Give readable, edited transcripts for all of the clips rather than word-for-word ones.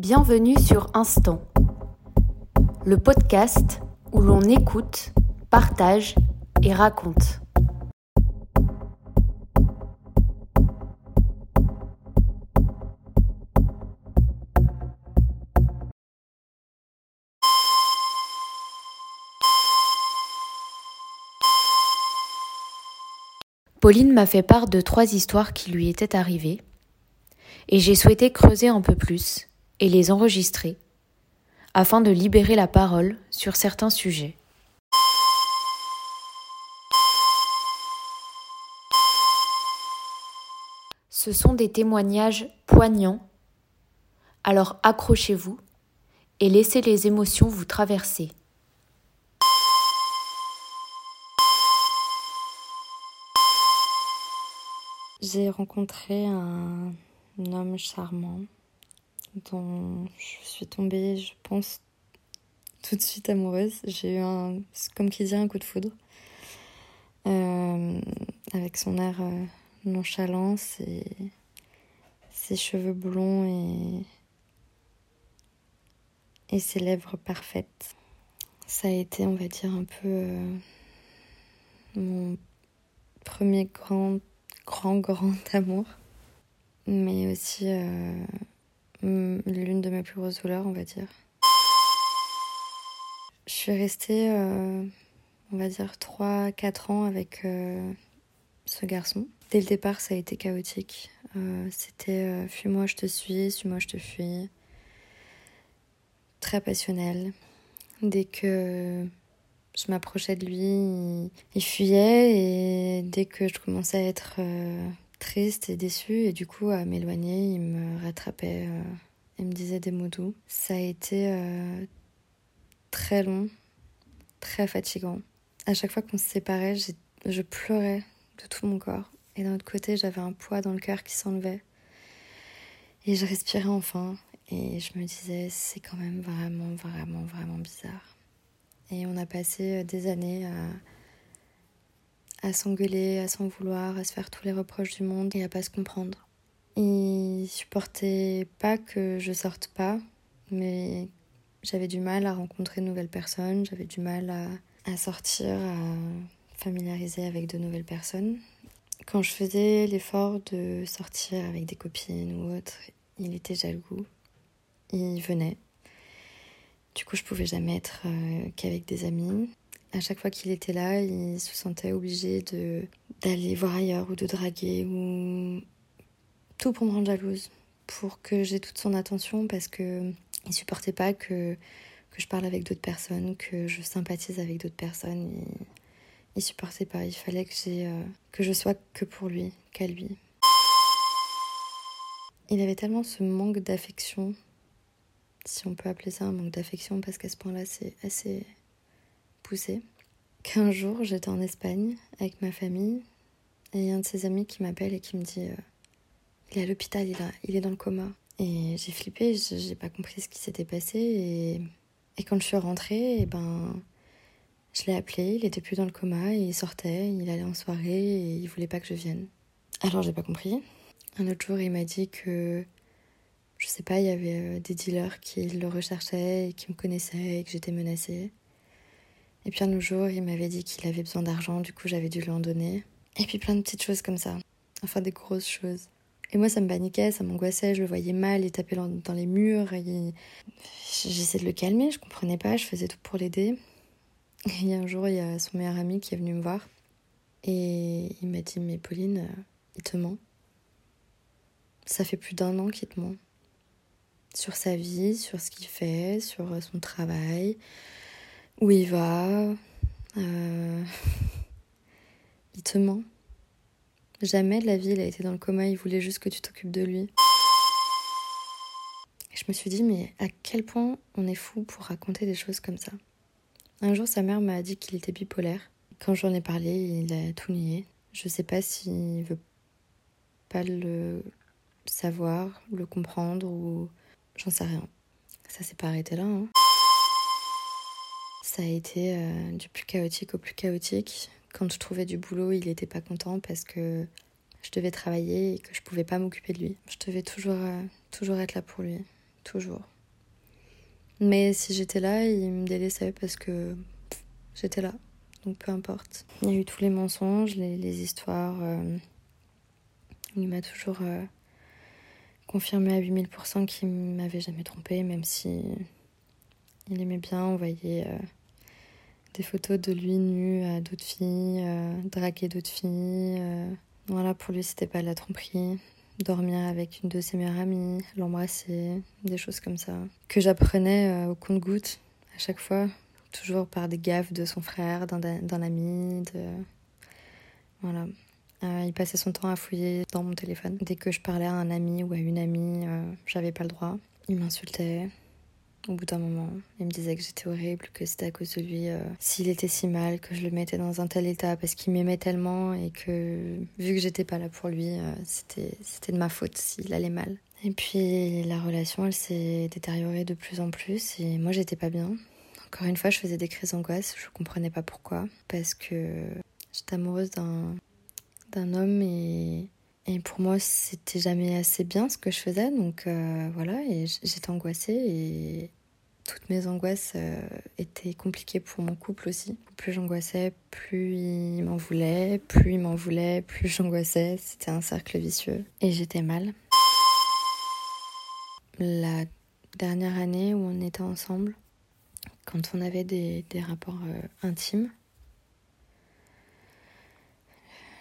Bienvenue sur Instant, le podcast où l'on écoute, partage et raconte. Pauline m'a fait part de 3 histoires qui lui étaient arrivées et j'ai souhaité creuser un peu plus et les enregistrer, afin de libérer la parole sur certains sujets. Ce sont des témoignages poignants, alors accrochez-vous et laissez les émotions vous traverser. J'ai rencontré un homme charmant, dont je suis tombée, je pense, tout de suite amoureuse. J'ai eu, comme qui dit, un coup de foudre. Avec son air nonchalant, ses cheveux blonds et ses lèvres parfaites. Ça a été, on va dire, un peu mon premier grand amour. Mais aussi... l'une de mes plus grosses douleurs, on va dire. Je suis restée, on va dire, 3-4 ans avec ce garçon. Dès le départ, ça a été chaotique. C'était « fuis-moi, je te suis, suis-moi, je te fuis ». Très passionnel. Dès que je m'approchais de lui, il fuyait. Et dès que je commençais à être... triste et déçue, et du coup à m'éloigner, il me rattrapait, il me disait des mots doux. Ça a été très long, très fatigant. À chaque fois qu'on se séparait, je pleurais de tout mon corps, et d'un autre côté j'avais un poids dans le cœur qui s'enlevait, et je respirais enfin, et je me disais c'est quand même vraiment, vraiment, vraiment bizarre. Et on a passé des années à s'engueuler, à s'en vouloir, à se faire tous les reproches du monde et à pas se comprendre. Il supportait pas que je sorte pas, mais j'avais du mal à rencontrer de nouvelles personnes, j'avais du mal à sortir, à familiariser avec de nouvelles personnes. Quand je faisais l'effort de sortir avec des copines ou autre, il était jaloux, il venait. Du coup, je pouvais jamais être qu'avec des amis. À chaque fois qu'il était là, il se sentait obligé d'aller voir ailleurs ou de draguer ou tout pour me rendre jalouse, pour que j'aie toute son attention, parce qu'il ne supportait pas que je parle avec d'autres personnes, que je sympathise avec d'autres personnes. Il ne supportait pas, il fallait que je sois que pour lui, qu'à lui. Il avait tellement ce manque d'affection, si on peut appeler ça un manque d'affection, parce qu'à ce point-là, c'est assez... poussé. Qu'un jour, j'étais en Espagne avec ma famille et un de ses amis qui m'appelle et qui me dit « Il est à l'hôpital, il est dans le coma. » Et j'ai flippé, j'ai pas compris ce qui s'était passé. Et quand je suis rentrée, je l'ai appelé, il était plus dans le coma, et il sortait, il allait en soirée et il voulait pas que je vienne. Alors j'ai pas compris. Un autre jour, il m'a dit que, je sais pas, il y avait des dealers qui le recherchaient et qui me connaissaient et que j'étais menacée. Et puis un autre jour, il m'avait dit qu'il avait besoin d'argent, du coup j'avais dû lui en donner. Et puis plein de petites choses comme ça, enfin des grosses choses. Et moi ça me paniquait, ça m'angoissait, je le voyais mal, il tapait dans les murs, j'essayais de le calmer, je comprenais pas, je faisais tout pour l'aider. Et un jour, il y a son meilleur ami qui est venu me voir, et il m'a dit « Mais Pauline, il te ment. Ça fait plus d'1 an qu'il te ment. Sur sa vie, sur ce qu'il fait, sur son travail... où il va, il te ment. Jamais de la vie, il a été dans le coma, il voulait juste que tu t'occupes de lui. » Et je me suis dit, mais à quel point on est fou pour raconter des choses comme ça. Un jour, sa mère m'a dit qu'il était bipolaire. Quand j'en ai parlé, il a tout nié. Je sais pas s'il veut pas le savoir, le comprendre, ou... j'en sais rien. Ça s'est pas arrêté là, hein. Ça a été du plus chaotique au plus chaotique. Quand je trouvais du boulot, il n'était pas content parce que je devais travailler et que je ne pouvais pas m'occuper de lui. Je devais toujours être là pour lui, toujours. Mais si j'étais là, il me délaissait parce que j'étais là. Donc peu importe. Il y a eu tous les mensonges, les histoires. Il m'a toujours confirmé à 8000% qu'il m'avait jamais trompé, même si il aimait bien envoyer des photos de lui nu à d'autres filles, draguer d'autres filles. Voilà, pour lui, c'était pas de la tromperie. Dormir avec une de ses meilleures amies, l'embrasser, des choses comme ça. Que j'apprenais au compte-gouttes à chaque fois, toujours par des gaffes de son frère, d'un ami. Voilà. Il passait son temps à fouiller dans mon téléphone. Dès que je parlais à un ami ou à une amie, j'avais pas le droit. Il m'insultait. Au bout d'un moment, il me disait que j'étais horrible, que c'était à cause de lui. S'il était si mal, que je le mettais dans un tel état parce qu'il m'aimait tellement et que, vu que j'étais pas là pour lui, c'était de ma faute s'il allait mal. Et puis la relation, elle s'est détériorée de plus en plus et moi j'étais pas bien. Encore une fois, je faisais des crises d'angoisse, je comprenais pas pourquoi. Parce que j'étais amoureuse d'un homme et pour moi c'était jamais assez bien ce que je faisais, donc voilà, et j'étais angoissée et toutes mes angoisses étaient compliquées pour mon couple aussi. Plus j'angoissais, plus il m'en voulait, plus j'angoissais, c'était un cercle vicieux et j'étais mal. La dernière année où on était ensemble, quand on avait des rapports intimes,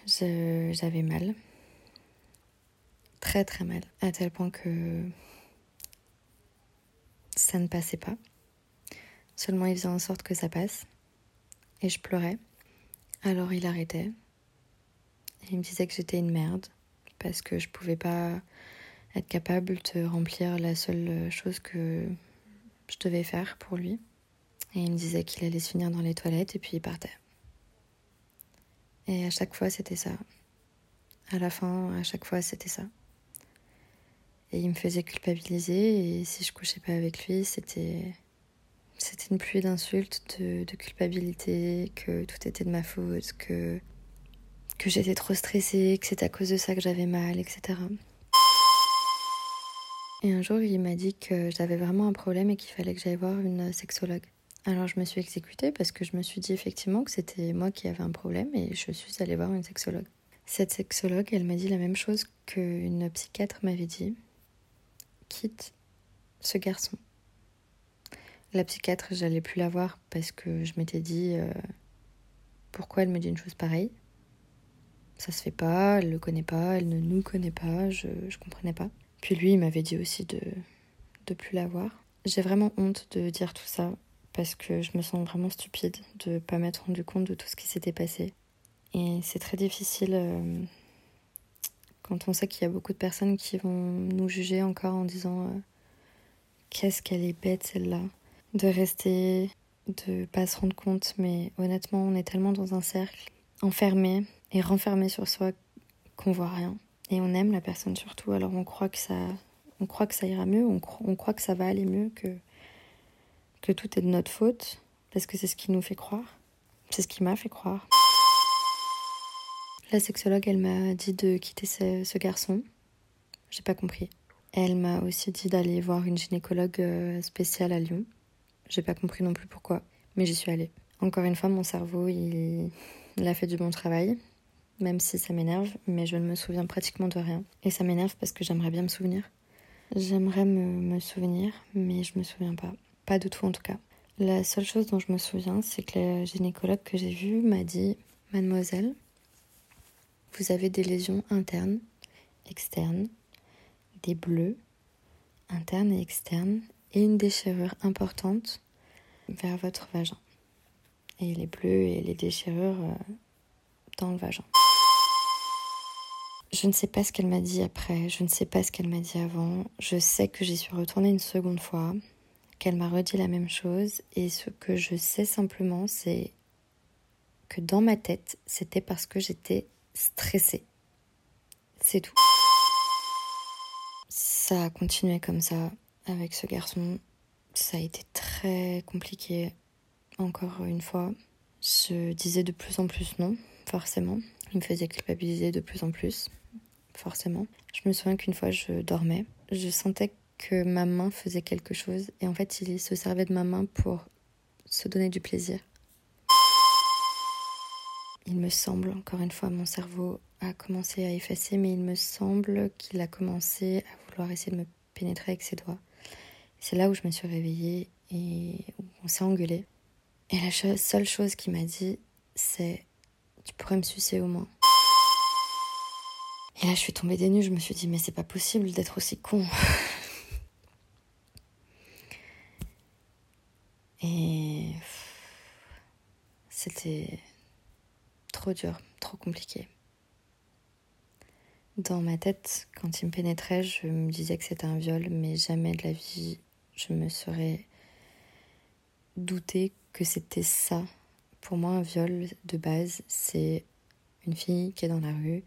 j'avais mal, très très mal, à tel point que ça ne passait pas. Seulement il faisait en sorte que ça passe et je pleurais. Alors il arrêtait et il me disait que j'étais une merde parce que je pouvais pas être capable de remplir la seule chose que je devais faire pour lui. Et il me disait qu'il allait se finir dans les toilettes et puis il partait. Et à chaque fois, c'était ça. À la fin, à chaque fois, c'était ça. Et il me faisait culpabiliser. Et si je couchais pas avec lui, c'était une pluie d'insultes, de culpabilité, que tout était de ma faute, que j'étais trop stressée, que c'était à cause de ça que j'avais mal, etc. Et un jour, il m'a dit que j'avais vraiment un problème et qu'il fallait que j'aille voir une sexologue. Alors je me suis exécutée parce que je me suis dit effectivement que c'était moi qui avais un problème et je suis allée voir une sexologue. Cette sexologue, elle m'a dit la même chose qu'une psychiatre m'avait dit. Quitte ce garçon. La psychiatre, j'allais plus la voir parce que je m'étais dit pourquoi elle me dit une chose pareille. Ça se fait pas, elle le connaît pas, elle ne nous connaît pas, je comprenais pas. Puis lui, il m'avait dit aussi de plus la voir. J'ai vraiment honte de dire tout ça. Parce que je me sens vraiment stupide de ne pas m'être rendu compte de tout ce qui s'était passé. Et c'est très difficile quand on sait qu'il y a beaucoup de personnes qui vont nous juger encore en disant « Qu'est-ce qu'elle est bête celle-là » de rester, de pas se rendre compte. Mais honnêtement, on est tellement dans un cercle, enfermé et renfermé sur soi qu'on voit rien. Et on aime la personne surtout, alors on croit que ça ira mieux, on croit que ça va aller mieux, que tout est de notre faute, parce que c'est ce qui nous fait croire. C'est ce qui m'a fait croire. La sexologue, elle m'a dit de quitter ce garçon. J'ai pas compris. Elle m'a aussi dit d'aller voir une gynécologue spéciale à Lyon. J'ai pas compris non plus pourquoi, mais j'y suis allée. Encore une fois, mon cerveau, il a fait du bon travail, même si ça m'énerve, mais je ne me souviens pratiquement de rien. Et ça m'énerve parce que j'aimerais bien me souvenir. J'aimerais me souvenir, mais je me souviens pas. Pas du tout en tout cas. La seule chose dont je me souviens, c'est que la gynécologue que j'ai vue m'a dit « Mademoiselle, vous avez des lésions internes, externes, des bleus, internes et externes, et une déchirure importante vers votre vagin. » Et les bleus et les déchirures dans le vagin. Je ne sais pas ce qu'elle m'a dit après, je ne sais pas ce qu'elle m'a dit avant. Je sais que j'y suis retournée une seconde fois, qu'elle m'a redit la même chose, et ce que je sais simplement, c'est que dans ma tête, c'était parce que j'étais stressée. C'est tout. Ça a continué comme ça avec ce garçon. Ça a été très compliqué, encore une fois. Je disais de plus en plus non, forcément. Il me faisait culpabiliser de plus en plus, forcément. Je me souviens qu'une fois, je dormais. Je sentais que ma main faisait quelque chose. Et en fait, il se servait de ma main pour se donner du plaisir. Il me semble, encore une fois, mon cerveau a commencé à effacer, mais il me semble qu'il a commencé à vouloir essayer de me pénétrer avec ses doigts. C'est là où je me suis réveillée et on s'est engueulé. Et la seule chose qu'il m'a dit, c'est « tu pourrais me sucer aux mains ». Et là, je suis tombée des nues, je me suis dit « mais c'est pas possible d'être aussi con ». Et c'était trop dur, trop compliqué. Dans ma tête, quand il me pénétrait, je me disais que c'était un viol, mais jamais de la vie, je me serais doutée que c'était ça. Pour moi, un viol de base, c'est une fille qui est dans la rue,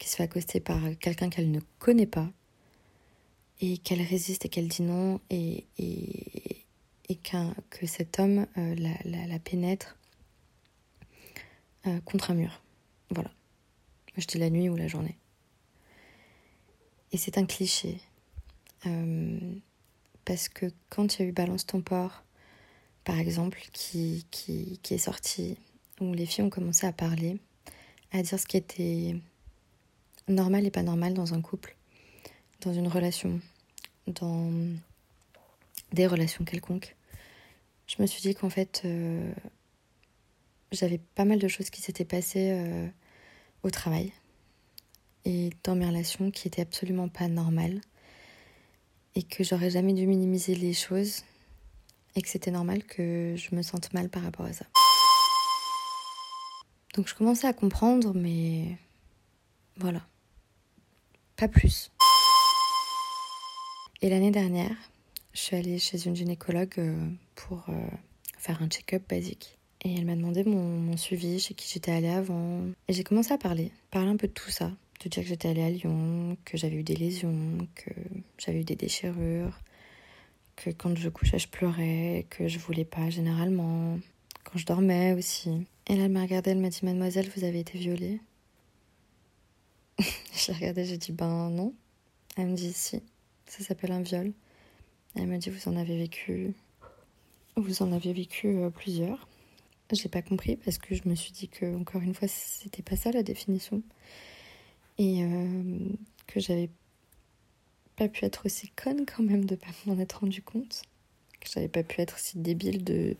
qui se fait accoster par quelqu'un qu'elle ne connaît pas, et qu'elle résiste et qu'elle dit non, et que cet homme la pénètre contre un mur. Voilà. Je dis la nuit ou la journée. Et c'est un cliché. Parce que quand il y a eu Balance ton port, par exemple, qui est sorti, où les filles ont commencé à parler, à dire ce qui était normal et pas normal dans un couple, dans une relation, dans des relations quelconques, je me suis dit qu'en fait, j'avais pas mal de choses qui s'étaient passées au travail et dans mes relations qui étaient absolument pas normales, et que j'aurais jamais dû minimiser les choses, et que c'était normal que je me sente mal par rapport à ça. Donc je commençais à comprendre, mais voilà, pas plus. Et l'année dernière, je suis allée chez une gynécologue pour faire un check-up basique. Et elle m'a demandé mon suivi, chez qui j'étais allée avant. Et j'ai commencé à parler un peu de tout ça. De dire que j'étais allée à Lyon, que j'avais eu des lésions, que j'avais eu des déchirures, que quand je couchais, je pleurais, que je voulais pas généralement, quand je dormais aussi. Et là, elle m'a regardée, elle m'a dit « Mademoiselle, vous avez été violée ?» Je l'ai regardée, j'ai dit « Ben non ». Elle me dit « Si, ça s'appelle un viol ». Elle m'a dit « Vous en avez vécu plusieurs ». J'ai pas compris parce que je me suis dit que, encore une fois, c'était pas ça la définition. Et que j'avais pas pu être aussi conne quand même de pas m'en être rendu compte. Que j'avais pas pu être si débile de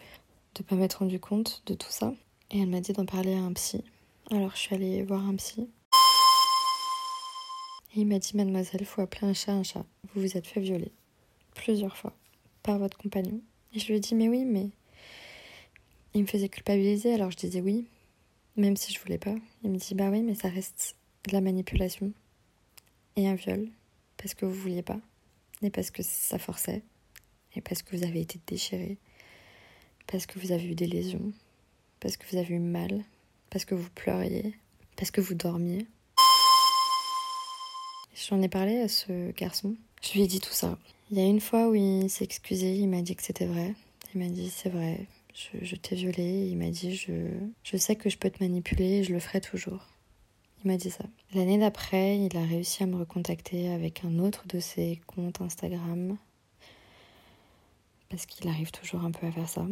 pas m'être rendu compte de tout ça. Et elle m'a dit d'en parler à un psy. Alors je suis allée voir un psy. Et il m'a dit « Mademoiselle, faut appeler un chat un chat. Vous vous êtes fait violer plusieurs fois par votre compagnon. » Et je lui ai dit « Mais oui, mais... » Il me faisait culpabiliser, alors je disais oui, même si je voulais pas. Il me dit « Bah oui, mais ça reste de la manipulation et un viol, parce que vous vouliez pas, et parce que ça forçait, et parce que vous avez été déchiré, parce que vous avez eu des lésions, parce que vous avez eu mal, parce que vous pleuriez, parce que vous dormiez. » J'en ai parlé à ce garçon, je lui ai dit tout ça. Il y a une fois où il s'est excusé, il m'a dit que c'était vrai, il m'a dit « C'est vrai. Je t'ai violée » et il m'a dit « Je sais que je peux te manipuler et je le ferai toujours ». Il m'a dit ça. L'année d'après, il a réussi à me recontacter avec un autre de ses comptes Instagram, parce qu'il arrive toujours un peu à faire ça.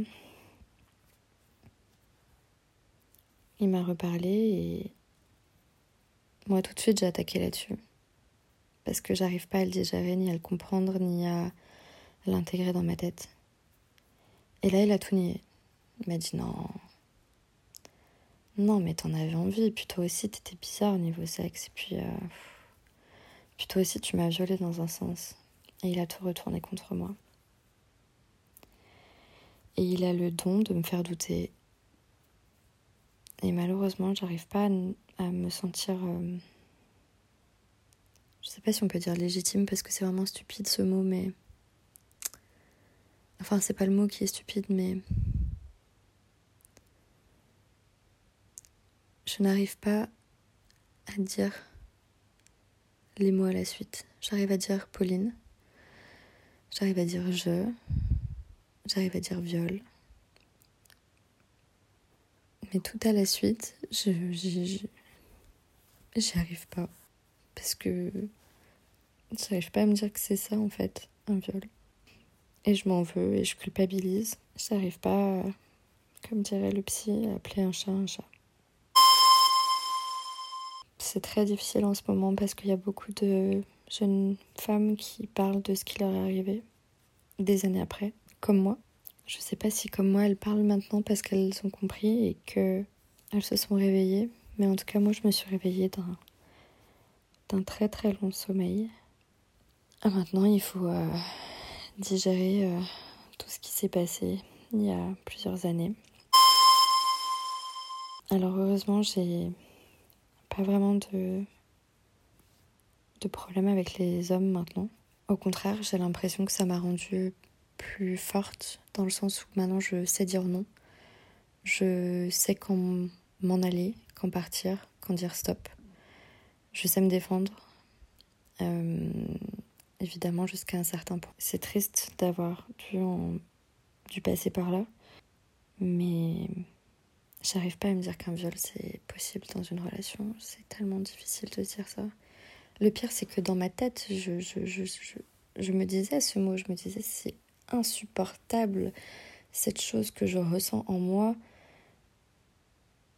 Il m'a reparlé et moi tout de suite j'ai attaqué là-dessus, parce que j'arrive pas à le digérer, ni à le comprendre, ni à l'intégrer dans ma tête. Et là, il a tout nié. Il m'a dit non, mais t'en avais envie, puis toi aussi t'étais bizarre au niveau sexe, et puis toi aussi tu m'as violée dans un sens. Et il a tout retourné contre moi. Et il a le don de me faire douter. Et malheureusement, j'arrive pas à me sentir... Je sais pas si on peut dire légitime, parce que c'est vraiment stupide ce mot, mais... Enfin, c'est pas le mot qui est stupide, mais... Je n'arrive pas à dire les mots à la suite. J'arrive à dire Pauline. J'arrive à dire je. J'arrive à dire viol. Mais tout à la suite, j'y arrive pas. Parce que J'arrive pas à me dire que c'est ça en fait, un viol. Et je m'en veux et je culpabilise. J'arrive pas, comme dirait le psy, à appeler un chat un chat. C'est très difficile en ce moment parce qu'il y a beaucoup de jeunes femmes qui parlent de ce qui leur est arrivé des années après, comme moi. Je sais pas si comme moi elles parlent maintenant parce qu'elles ont compris et que elles se sont réveillées. Mais en tout cas moi je me suis réveillée d'un très très long sommeil. Ah, maintenant il faut digérer tout ce qui s'est passé il y a plusieurs années. Alors heureusement j'ai pas vraiment de problème avec les hommes maintenant. Au contraire, j'ai l'impression que ça m'a rendue plus forte, dans le sens où maintenant je sais dire non. Je sais quand m'en aller, quand partir, quand dire stop. Je sais me défendre, évidemment jusqu'à un certain point. C'est triste d'avoir dû passer par là, mais j'arrive pas à me dire qu'un viol c'est possible dans une relation. C'est tellement difficile de dire ça. Le pire, c'est que dans ma tête, je me disais ce mot, je me disais c'est insupportable, cette chose que je ressens en moi.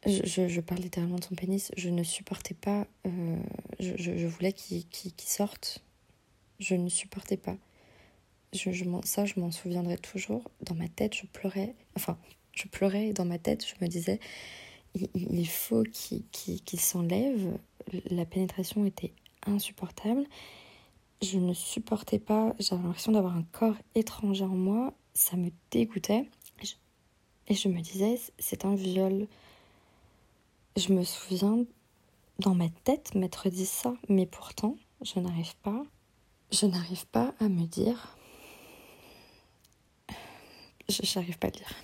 Je parle littéralement de son pénis, je ne supportais pas, je voulais qu'il sorte, je ne supportais pas. Ça, je m'en souviendrai toujours. Dans ma tête, je pleurais, et dans ma tête, je me disais, il faut qu'il s'enlève. La pénétration était insupportable. Je ne supportais pas, j'avais l'impression d'avoir un corps étranger en moi, ça me dégoûtait. Et je me disais, c'est un viol. Je me souviens, dans ma tête, m'être dit ça, mais pourtant, je n'arrive pas à me dire. J'arrive pas à le dire.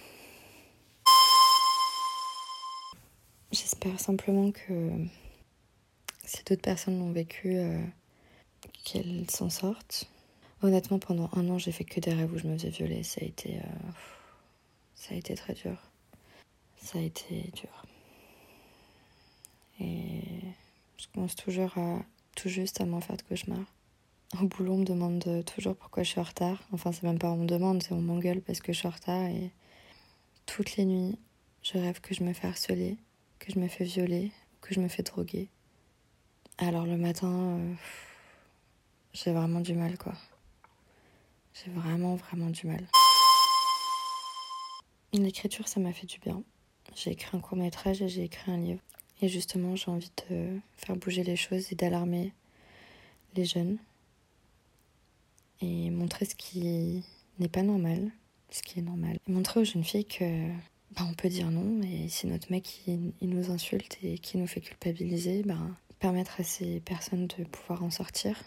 J'espère simplement que si d'autres personnes l'ont vécu, qu'elles s'en sortent. Honnêtement, pendant 1 an, j'ai fait que des rêves où je me faisais violer. Ça a été très dur. Ça a été dur. Et je commence tout juste à m'en faire de cauchemars. Au boulot, on me demande toujours pourquoi je suis en retard. Enfin, c'est même pas on me demande, c'est on m'engueule parce que je suis en retard. Et toutes les nuits, je rêve que je me fais harceler, que je me fais violer, que je me fais droguer. Alors le matin, j'ai vraiment du mal, quoi. J'ai vraiment, vraiment du mal. L'écriture, ça m'a fait du bien. J'ai écrit un court-métrage et j'ai écrit un livre. Et justement, j'ai envie de faire bouger les choses et d'alarmer les jeunes. Et montrer ce qui n'est pas normal, ce qui est normal. Et montrer aux jeunes filles que... on peut dire non, et si notre mec il nous insulte et qu'il nous fait culpabiliser, permettre à ces personnes de pouvoir en sortir.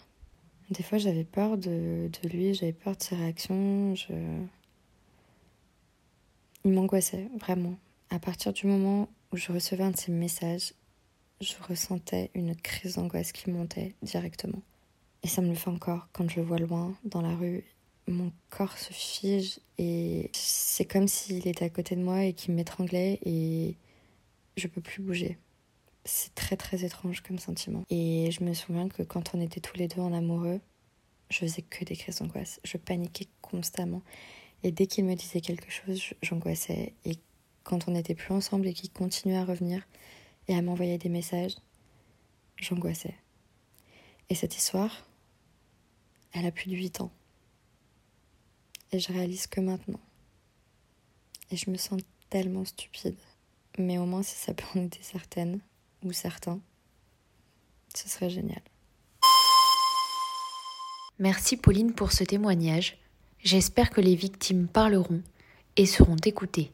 Des fois j'avais peur de lui, j'avais peur de ses réactions, il m'angoissait vraiment. À partir du moment où je recevais un de ses messages, je ressentais une crise d'angoisse qui montait directement. Et ça me le fait encore quand je le vois loin, dans la rue. Mon corps se fige et c'est comme s'il était à côté de moi et qu'il m'étranglait et je peux plus bouger. C'est très très étrange comme sentiment. Et je me souviens que quand on était tous les deux en amoureux, je faisais que des crises d'angoisse. Je paniquais constamment. Et dès qu'il me disait quelque chose, j'angoissais. Et quand on n'était plus ensemble et qu'il continuait à revenir et à m'envoyer des messages, j'angoissais. Et cette histoire, elle a plus de 8 ans. Et je réalise que maintenant. Et je me sens tellement stupide. Mais au moins, si ça peut en aider certaines, ou certains, ce serait génial. Merci Pauline pour ce témoignage. J'espère que les victimes parleront et seront écoutées.